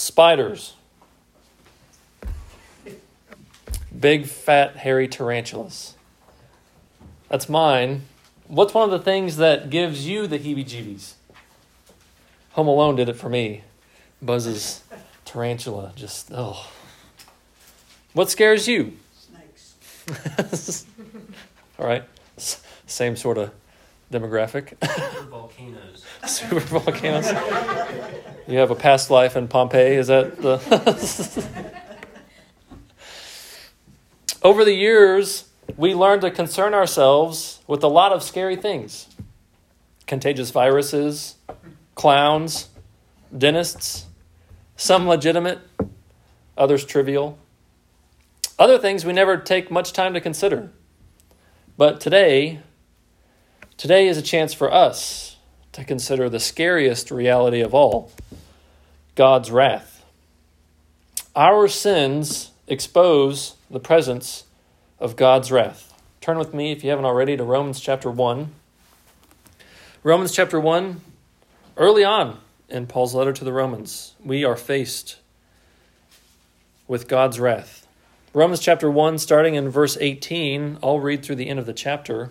Spiders. Big, fat, hairy tarantulas. That's mine. What's one of the things that gives you the heebie-jeebies? Home Alone did it for me. Buzz's tarantula. Just, oh. What scares you? Snakes. All right. Same sort of demographic. Super volcanoes. You have a past life in Pompeii. Is that the... Over the years, we learned to concern ourselves with a lot of scary things. Contagious viruses, clowns, dentists, some legitimate, others trivial. Other things we never take much time to consider. But today is a chance for us to consider the scariest reality of all, God's wrath. Our sins expose the presence of God's wrath. Turn with me, if you haven't already, to Romans chapter 1. Romans chapter 1, early on in Paul's letter to the Romans, we are faced with God's wrath. Romans chapter 1, starting in verse 18, I'll read through the end of the chapter.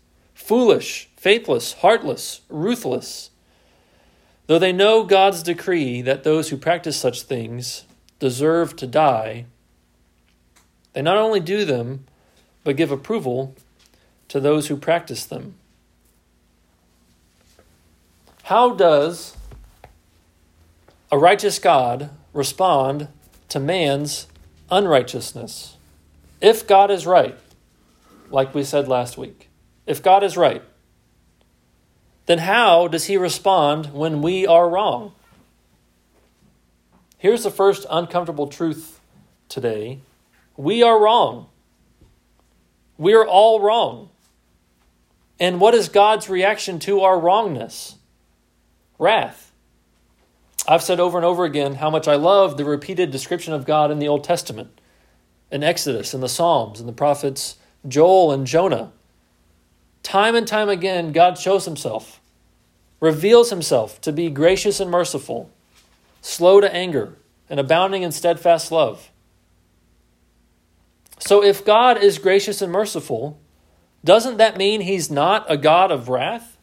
foolish, faithless, heartless, ruthless. Though they know God's decree that those who practice such things deserve to die, they not only do them, but give approval to those who practice them. How does a righteous God respond to man's unrighteousness? If God is right, like we said last week, if God is right, then how does he respond when we are wrong? Here's the first uncomfortable truth today. We are wrong. We are all wrong. And what is God's reaction to our wrongness? Wrath. I've said over and over again how much I love the repeated description of God in the Old Testament, in Exodus, in the Psalms, in the prophets Joel and Jonah. Time and time again, God shows himself, reveals himself to be gracious and merciful, slow to anger, and abounding in steadfast love. So if God is gracious and merciful, doesn't that mean he's not a God of wrath?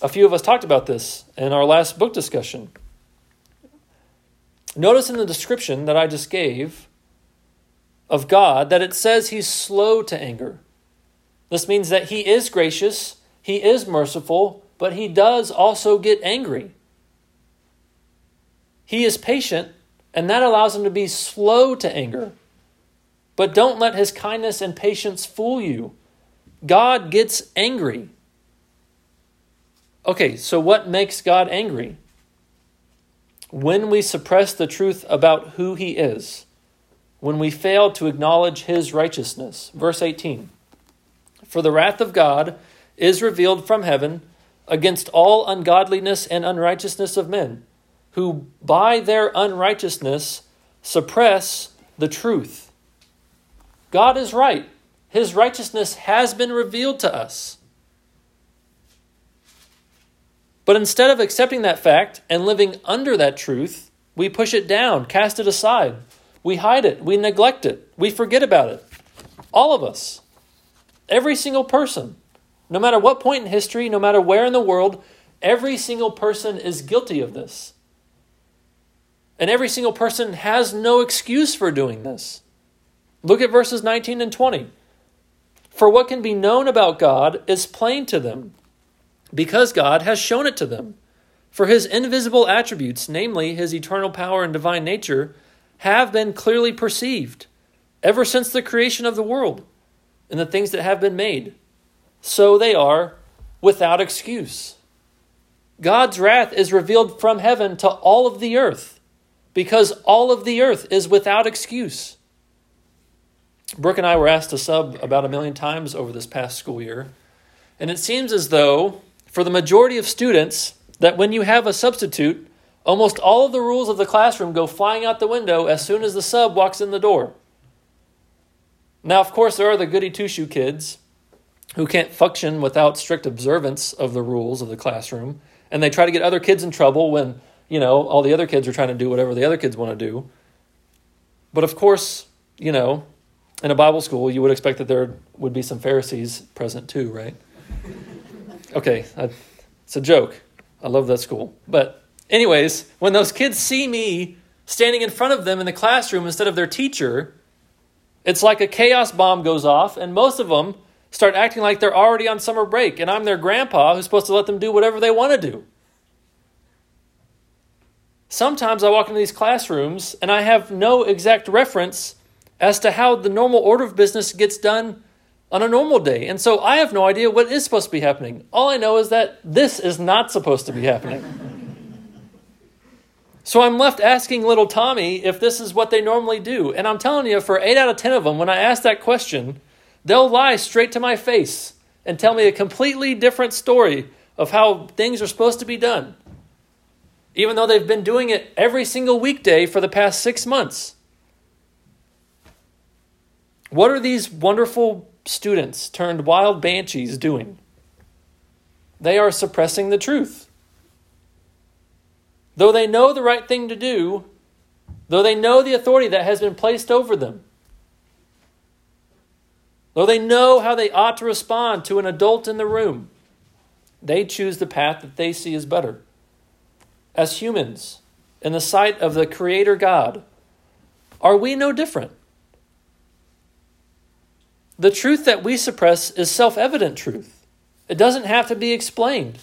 A few of us talked about this in our last book discussion. Notice in the description that I just gave of God that it says he's slow to anger. This means that he is gracious, he is merciful, but he does also get angry. He is patient, and that allows him to be slow to anger. But don't let his kindness and patience fool you. God gets angry. Okay, so what makes God angry? When we suppress the truth about who he is, when we fail to acknowledge his righteousness. Verse 18, "For the wrath of God is revealed from heaven against all ungodliness and unrighteousness of men, who by their unrighteousness suppress the truth." God is right. His righteousness has been revealed to us. But instead of accepting that fact and living under that truth, we push it down, cast it aside. We hide it. We neglect it. We forget about it. All of us. Every single person. No matter what point in history, no matter where in the world, every single person is guilty of this. And every single person has no excuse for doing this. Look at verses 19 and 20. "For what can be known about God is plain to them, because God has shown it to them. For his invisible attributes, namely his eternal power and divine nature, have been clearly perceived ever since the creation of the world and the things that have been made. So they are without excuse." God's wrath is revealed from heaven to all of the earth because all of the earth is without excuse. Brooke and I were asked to sub about 1 million times over this past school year. And it seems as though for the majority of students that when you have a substitute, almost all of the rules of the classroom go flying out the window as soon as the sub walks in the door. Now, of course, there are the goody two-shoe kids who can't function without strict observance of the rules of the classroom, and they try to get other kids in trouble when, all the other kids are trying to do whatever the other kids want to do. But of course, in a Bible school, you would expect that there would be some Pharisees present too, right? Okay, it's a joke. I love that school, but... anyways, when those kids see me standing in front of them in the classroom instead of their teacher, it's like a chaos bomb goes off, and most of them start acting like they're already on summer break, and I'm their grandpa who's supposed to let them do whatever they want to do. Sometimes I walk into these classrooms, and I have no exact reference as to how the normal order of business gets done on a normal day, and so I have no idea what is supposed to be happening. All I know is that this is not supposed to be happening. So I'm left asking little Tommy if this is what they normally do. And I'm telling you, for 8 out of 10 of them, when I ask that question, they'll lie straight to my face and tell me a completely different story of how things are supposed to be done, even though they've been doing it every single weekday for the past 6 months. What are these wonderful students turned wild banshees doing? They are suppressing the truth. Though they know the right thing to do, though they know the authority that has been placed over them, though they know how they ought to respond to an adult in the room, they choose the path that they see is better. As humans, in the sight of the Creator God, are we no different? The truth that we suppress is self-evident truth. It doesn't have to be explained.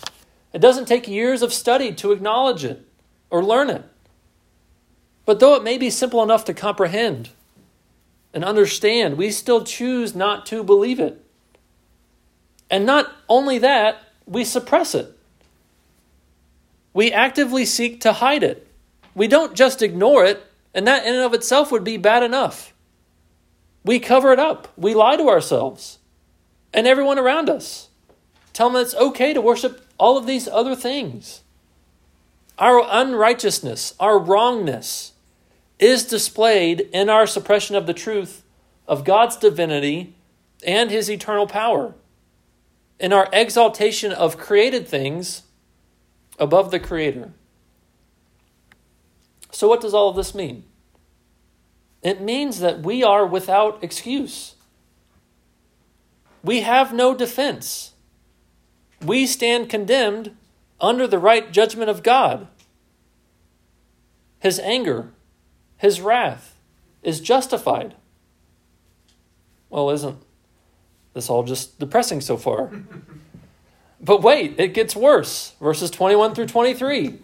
It doesn't take years of study to acknowledge it or learn it. But though it may be simple enough to comprehend and understand, we still choose not to believe it. And not only that, we suppress it. We actively seek to hide it. We don't just ignore it, and that in and of itself would be bad enough. We cover it up. We lie to ourselves and everyone around us. Tell them it's okay to worship all of these other things. Our unrighteousness, our wrongness is displayed in our suppression of the truth of God's divinity and his eternal power, in our exaltation of created things above the Creator. So what does all of this mean? It means that we are without excuse. We have no defense. We stand condemned under the right judgment of God. His anger, his wrath is justified. Well, isn't this all just depressing so far? But wait, it gets worse. Verses 21 through 23.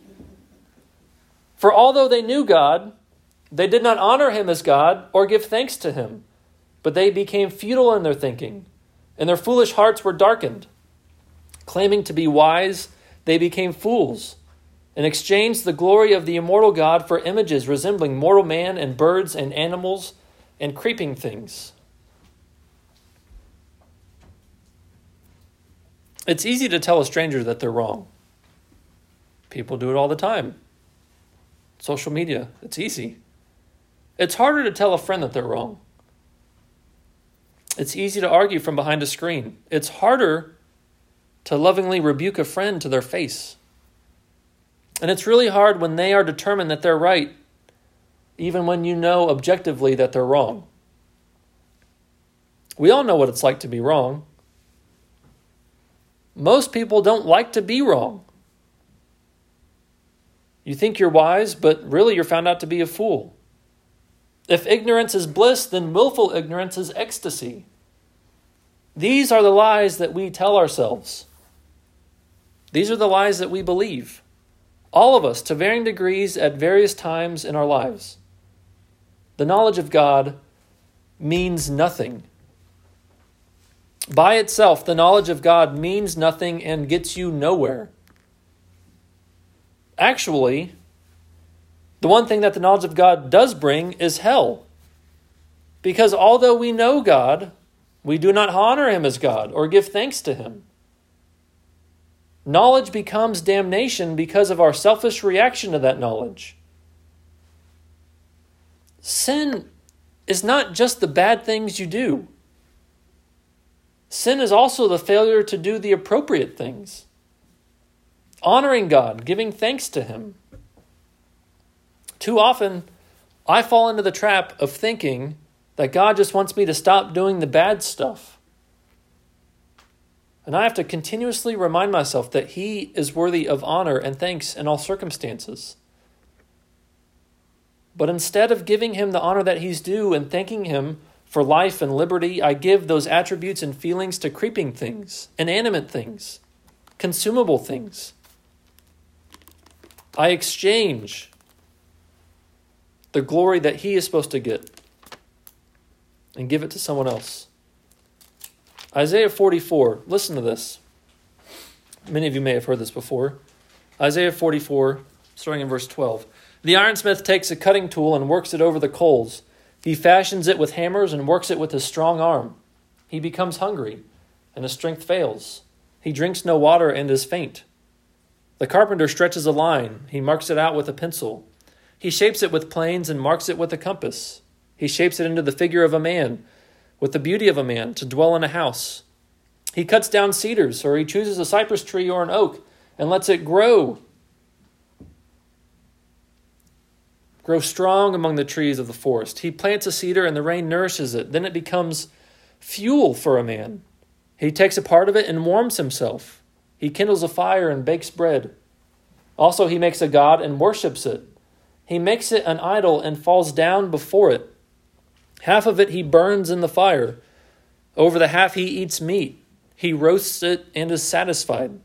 For although they knew God, they did not honor him as God or give thanks to him, but they became futile in their thinking, and their foolish hearts were darkened. Claiming to be wise, they became fools and exchanged the glory of the immortal God for images resembling mortal man and birds and animals and creeping things. It's easy to tell a stranger that they're wrong. People do it all the time. Social media, it's easy. It's harder to tell a friend that they're wrong. It's easy to argue from behind a screen. It's harder to lovingly rebuke a friend to their face. And it's really hard when they are determined that they're right, even when you know objectively that they're wrong. We all know what it's like to be wrong. Most people don't like to be wrong. You think you're wise, but really you're found out to be a fool. If ignorance is bliss, then willful ignorance is ecstasy. These are the lies that we tell ourselves. These are the lies that we believe. All of us, to varying degrees, at various times in our lives. The knowledge of God means nothing. By itself, the knowledge of God means nothing and gets you nowhere. Actually, the one thing that the knowledge of God does bring is hell. Because although we know God, we do not honor him as God or give thanks to him. Knowledge becomes damnation because of our selfish reaction to that knowledge. Sin is not just the bad things you do. Sin is also the failure to do the appropriate things. Honoring God, giving thanks to him. Too often, I fall into the trap of thinking that God just wants me to stop doing the bad stuff. And I have to continuously remind myself that he is worthy of honor and thanks in all circumstances. But instead of giving him the honor that he's due and thanking him for life and liberty, I give those attributes and feelings to creeping things, inanimate things, consumable things. I exchange the glory that he is supposed to get and give it to someone else. Isaiah 44, listen to this. Many of you may have heard this before. Isaiah 44, starting in verse 12. The ironsmith takes a cutting tool and works it over the coals. He fashions it with hammers and works it with his strong arm. He becomes hungry, and his strength fails. He drinks no water and is faint. The carpenter stretches a line. He marks it out with a pencil. He shapes it with planes and marks it with a compass. He shapes it into the figure of a man, with the beauty of a man, to dwell in a house. He cuts down cedars, or he chooses a cypress tree or an oak, and lets it grow strong among the trees of the forest. He plants a cedar, and the rain nourishes it. Then it becomes fuel for a man. He takes a part of it and warms himself. He kindles a fire and bakes bread. Also, he makes a god and worships it. He makes it an idol and falls down before it. Half of it he burns in the fire. Over the half he eats meat. He roasts it and is satisfied.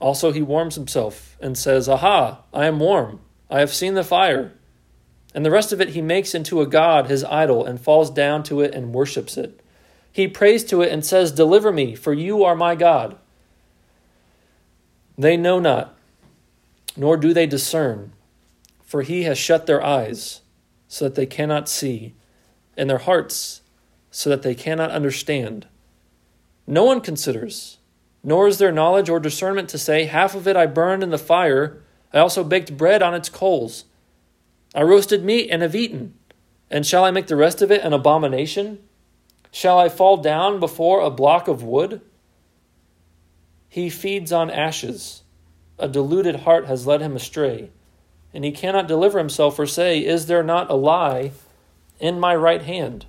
Also he warms himself and says, Aha, I am warm. I have seen the fire. And the rest of it he makes into a god, his idol, and falls down to it and worships it. He prays to it and says, Deliver me, for you are my God. They know not, nor do they discern. For he has shut their eyes so that they cannot see, and their hearts so that they cannot understand. No one considers, nor is there knowledge or discernment to say, Half of it I burned in the fire. I also baked bread on its coals. I roasted meat and have eaten. And shall I make the rest of it an abomination? Shall I fall down before a block of wood? He feeds on ashes. A deluded heart has led him astray. And he cannot deliver himself or say, Is there not a lie in my right hand?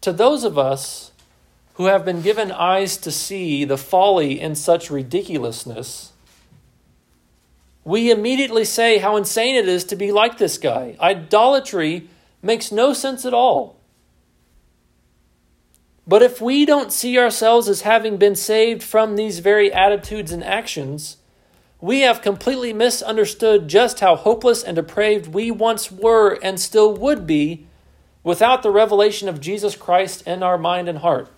To those of us who have been given eyes to see the folly in such ridiculousness, we immediately say how insane it is to be like this guy. Idolatry makes no sense at all. But if we don't see ourselves as having been saved from these very attitudes and actions, We have completely misunderstood just how hopeless and depraved we once were and still would be without the revelation of Jesus Christ in our mind and heart.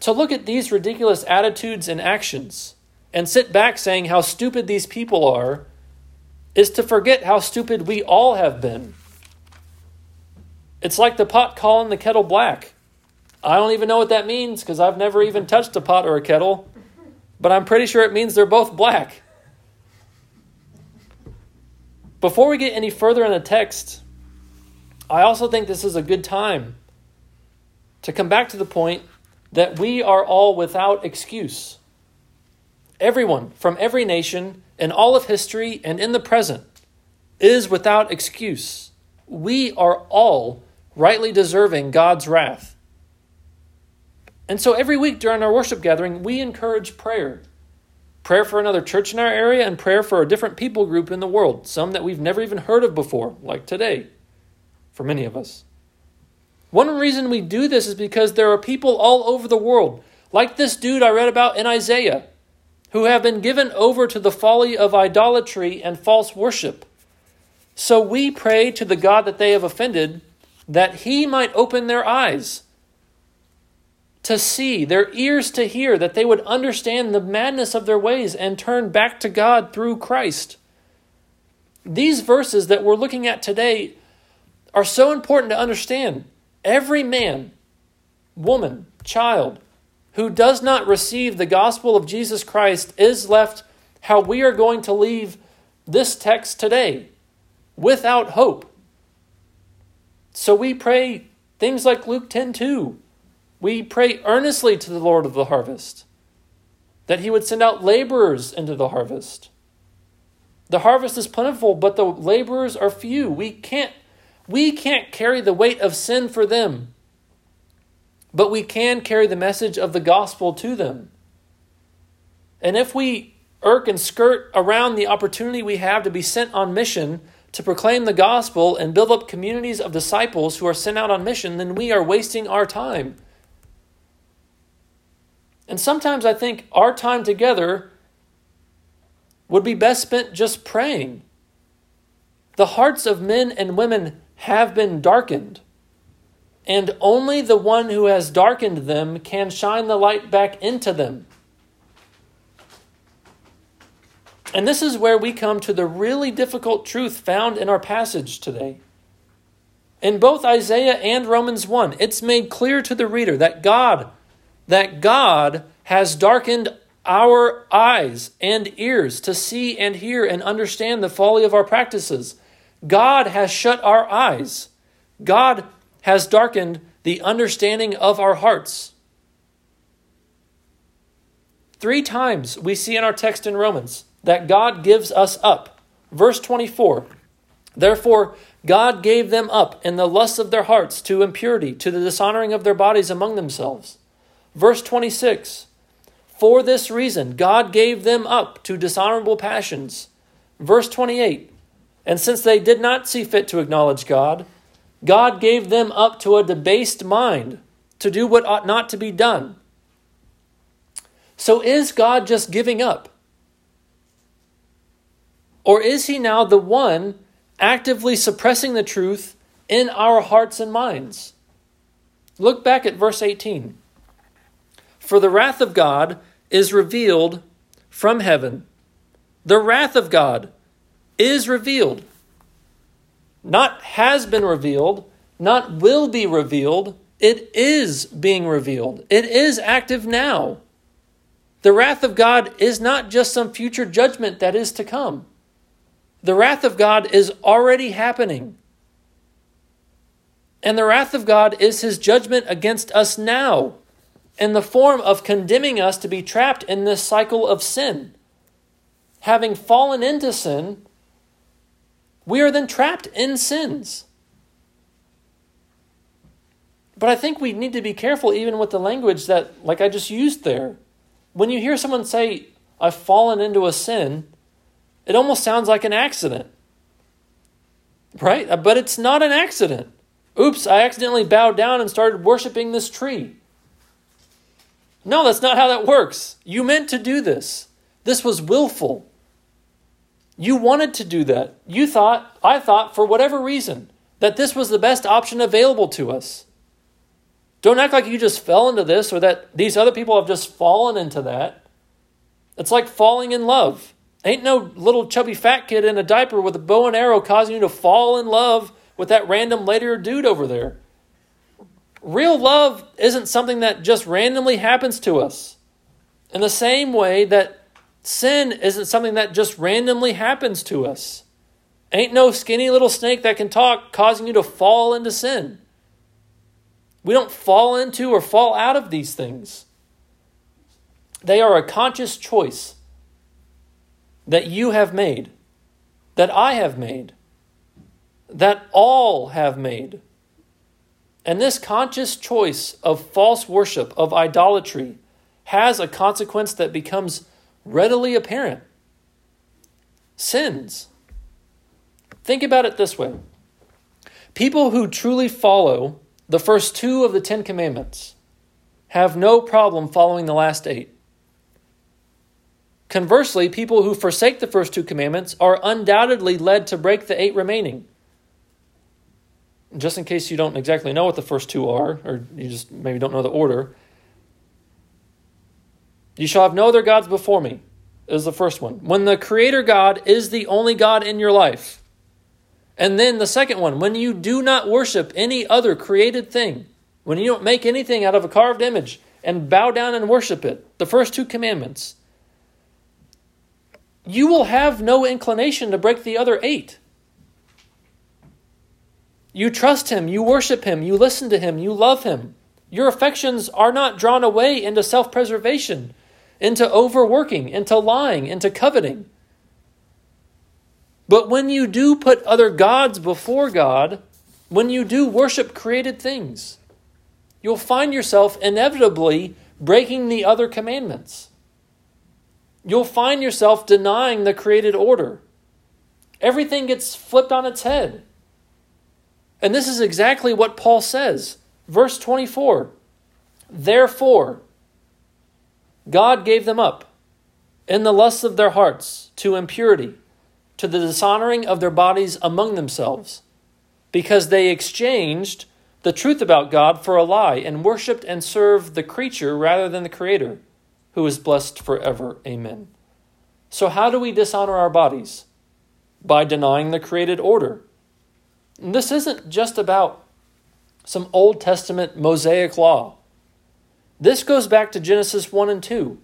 So look at these ridiculous attitudes and actions and sit back saying how stupid these people are is to forget how stupid we all have been. It's like the pot calling the kettle black. I don't even know what that means because I've never even touched a pot or a kettle, but I'm pretty sure it means they're both black. Before we get any further in the text, I also think this is a good time to come back to the point that we are all without excuse. Everyone from every nation in all of history and in the present is without excuse. We are all rightly deserving God's wrath. And so every week during our worship gathering, we encourage prayer. Prayer for another church in our area and prayer for a different people group in the world, some that we've never even heard of before, like today, for many of us. One reason we do this is because there are people all over the world, like this dude I read about in Isaiah, who have been given over to the folly of idolatry and false worship. So we pray to the God that they have offended that he might open their eyes to see, their ears to hear, that they would understand the madness of their ways and turn back to God through Christ. These verses that we're looking at today are so important to understand. Every man, woman, child who does not receive the gospel of Jesus Christ is left how we are going to leave this text today, without hope. So we pray things like Luke 10:2. We pray earnestly to the Lord of the harvest that he would send out laborers into the harvest. The harvest is plentiful, but the laborers are few. We can't carry the weight of sin for them, but we can carry the message of the gospel to them. And if we irk and skirt around the opportunity we have to be sent on mission to proclaim the gospel and build up communities of disciples who are sent out on mission, then we are wasting our time. And sometimes I think our time together would be best spent just praying. The hearts of men and women have been darkened, and only the one who has darkened them can shine the light back into them. And this is where we come to the really difficult truth found in our passage today. In both Isaiah and Romans 1, it's made clear to the reader that God has darkened our eyes and ears to see and hear and understand the folly of our practices. God has shut our eyes. God has darkened the understanding of our hearts. Three times we see in our text in Romans that God gives us up. Verse 24, therefore God gave them up in the lusts of their hearts to impurity, to the dishonoring of their bodies among themselves. Verse 26, for this reason God gave them up to dishonorable passions. Verse 28, and since they did not see fit to acknowledge God, God gave them up to a debased mind to do what ought not to be done. So is God just giving up? Or is he now the one actively suppressing the truth in our hearts and minds? Look back at verse 18. For the wrath of God is revealed from heaven. The wrath of God is revealed. Not has been revealed, not will be revealed. It is being revealed. It is active now. The wrath of God is not just some future judgment that is to come. The wrath of God is already happening. And the wrath of God is his judgment against us now in the form of condemning us to be trapped in this cycle of sin. Having fallen into sin, we are then trapped in sins. But I think we need to be careful even with the language that, like I just used there. When you hear someone say, I've fallen into a sin, it almost sounds like an accident, right? But it's not an accident. Oops, I accidentally bowed down and started worshiping this tree. No, that's not how that works. You meant to do this. This was willful. You wanted to do that. I thought, for whatever reason, that this was the best option available to us. Don't act like you just fell into this or that these other people have just fallen into that. It's like falling in love. Ain't no little chubby fat kid in a diaper with a bow and arrow causing you to fall in love with that random lady or dude over there. Real love isn't something that just randomly happens to us. In the same way that sin isn't something that just randomly happens to us. Ain't no skinny little snake that can talk causing you to fall into sin. We don't fall into or fall out of these things. They are a conscious choice that you have made, that I have made, that all have made. And this conscious choice of false worship, of idolatry, has a consequence that becomes readily apparent. Sins. Think about it this way. People who truly follow the first two of the 10 commandments have no problem following the last 8. Conversely, people who forsake the first 2 commandments are undoubtedly led to break the 8 remaining. Just in case you don't exactly know what the first 2 are, or you just maybe don't know the order. You shall have no other gods before me is the first one. When the Creator God is the only God in your life. And then the second one, when you do not worship any other created thing, when you don't make anything out of a carved image and bow down and worship it, the first 2 commandments, you will have no inclination to break the other 8. You trust Him, you worship Him, you listen to Him, you love Him. Your affections are not drawn away into self-preservation, into overworking, into lying, into coveting. But when you do put other gods before God, when you do worship created things, you'll find yourself inevitably breaking the other commandments. You'll find yourself denying the created order. Everything gets flipped on its head. And this is exactly what Paul says. Verse 24, therefore, God gave them up in the lusts of their hearts to impurity, to the dishonoring of their bodies among themselves, because they exchanged the truth about God for a lie and worshipped and served the creature rather than the Creator, who is blessed forever. Amen. So how do we dishonor our bodies? By denying the created order. And this isn't just about some Old Testament Mosaic law. This goes back to Genesis 1 and 2.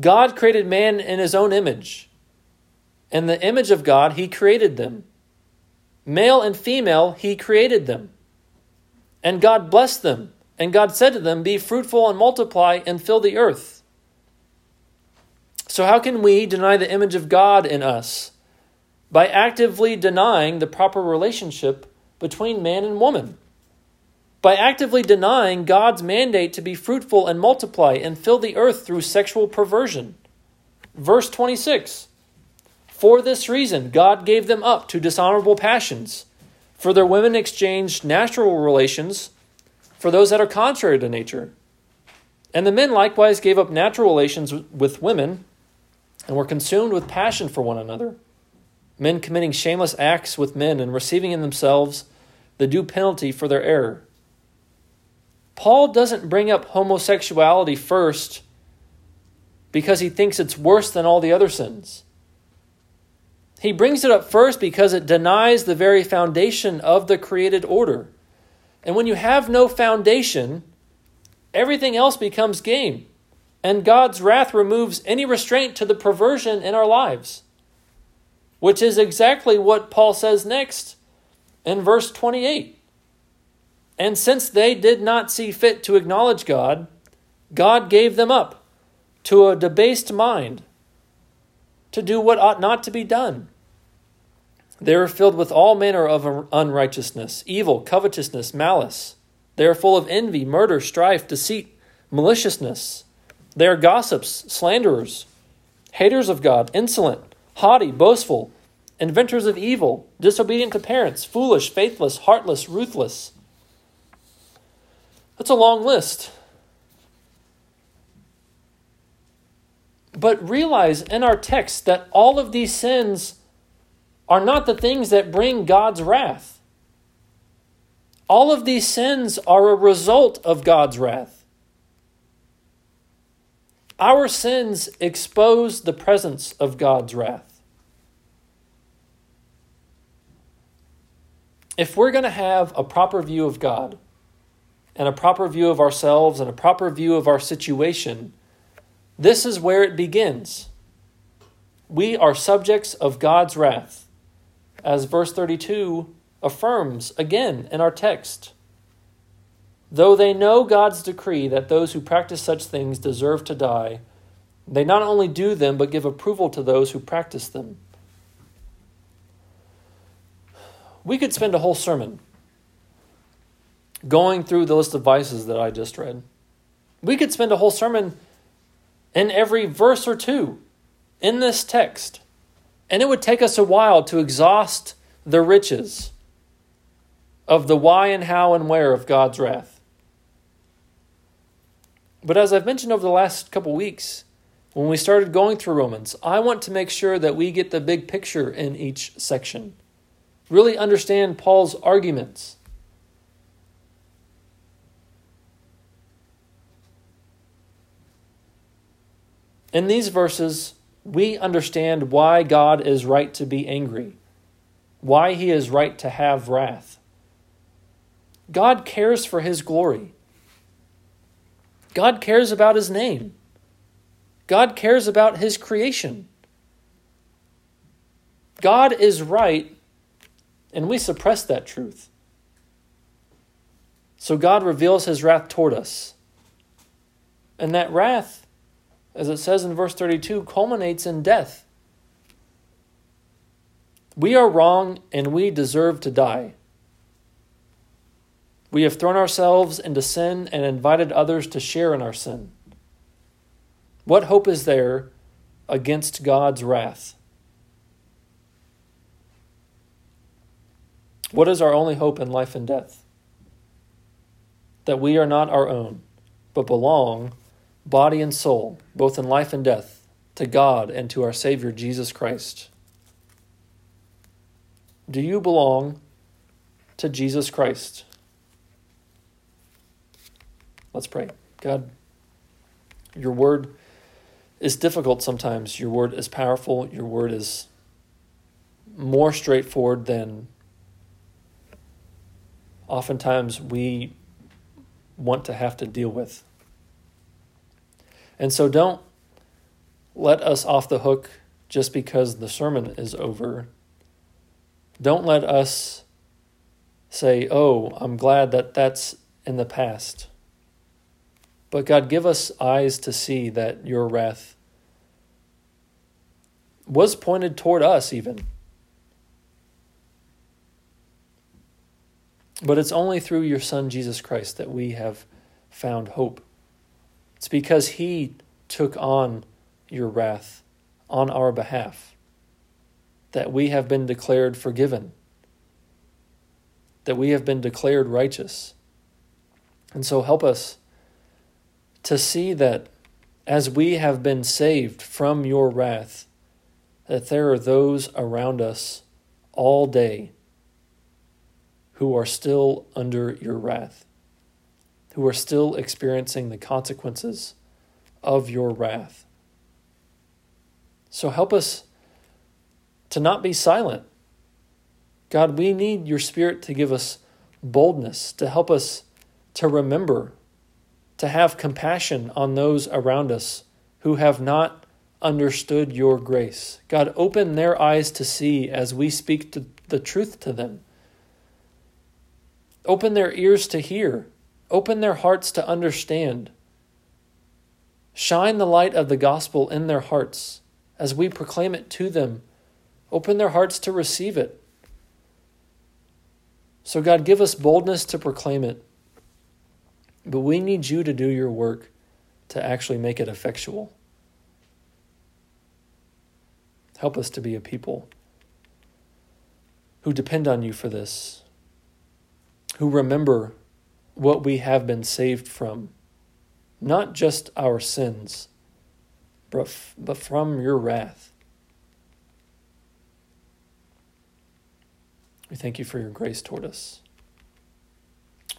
God created man in His own image. In the image of God, He created them. Male and female, He created them. And God blessed them. And God said to them, be fruitful and multiply and fill the earth. So how can we deny the image of God in us? By actively denying the proper relationship between man and woman. By actively denying God's mandate to be fruitful and multiply and fill the earth through sexual perversion. Verse 26, for this reason God gave them up to dishonorable passions, for their women exchanged natural relations for those that are contrary to nature. And the men likewise gave up natural relations with women and were consumed with passion for one another, men committing shameless acts with men and receiving in themselves the due penalty for their error. Paul doesn't bring up homosexuality first because he thinks it's worse than all the other sins. He brings it up first because it denies the very foundation of the created order. And when you have no foundation, everything else becomes game, and God's wrath removes any restraint to the perversion in our lives, which is exactly what Paul says next in verse 28. And since they did not see fit to acknowledge God, God gave them up to a debased mind to do what ought not to be done. They are filled with all manner of unrighteousness, evil, covetousness, malice. They are full of envy, murder, strife, deceit, maliciousness. They are gossips, slanderers, haters of God, insolent, haughty, boastful, inventors of evil, disobedient to parents, foolish, faithless, heartless, ruthless. That's a long list. But realize in our text that all of these sins are not the things that bring God's wrath. All of these sins are a result of God's wrath. Our sins expose the presence of God's wrath. If we're going to have a proper view of God, and a proper view of ourselves, and a proper view of our situation, this is where it begins. We are subjects of God's wrath, as verse 32 affirms again in our text. Though they know God's decree that those who practice such things deserve to die, they not only do them, but give approval to those who practice them. We could spend a whole sermon going through the list of vices that I just read. We could spend a whole sermon in every verse or two in this text, and it would take us a while to exhaust the riches of the why and how and where of God's wrath. But as I've mentioned over the last couple weeks, when we started going through Romans, I want to make sure that we get the big picture in each section. Really understand Paul's arguments. In these verses, we understand why God is right to be angry, why he is right to have wrath. God cares for his glory. God cares about his name. God cares about his creation. God is right, and we suppress that truth. So God reveals his wrath toward us. And that wrath, as it says in verse 32, culminates in death. We are wrong and we deserve to die. We have thrown ourselves into sin and invited others to share in our sin. What hope is there against God's wrath? What is our only hope in life and death? That we are not our own, but belong, body and soul, both in life and death, to God and to our Savior, Jesus Christ. Do you belong to Jesus Christ? Let's pray. God, your word is difficult sometimes. Your word is powerful. Your word is more straightforward than oftentimes we want to have to deal with. And so don't let us off the hook just because the sermon is over. Don't let us say, oh, I'm glad that that's in the past. But God, give us eyes to see that your wrath was pointed toward us even. But it's only through your Son, Jesus Christ, that we have found hope. It's because he took on your wrath on our behalf that we have been declared forgiven, that we have been declared righteous. And so help us to see that as we have been saved from your wrath, that there are those around us all day who are still under your wrath, who are still experiencing the consequences of your wrath. So help us to not be silent. God, we need your Spirit to give us boldness, to help us to remember, to have compassion on those around us who have not understood your grace. God, open their eyes to see as we speak the truth to them. Open their ears to hear. Open their hearts to understand. Shine the light of the gospel in their hearts as we proclaim it to them. Open their hearts to receive it. So God, give us boldness to proclaim it. But we need you to do your work to actually make it effectual. Help us to be a people who depend on you for this, who remember what we have been saved from, not just our sins, from your wrath. We thank you for your grace toward us.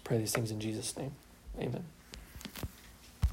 Pray these things in Jesus' name. Amen.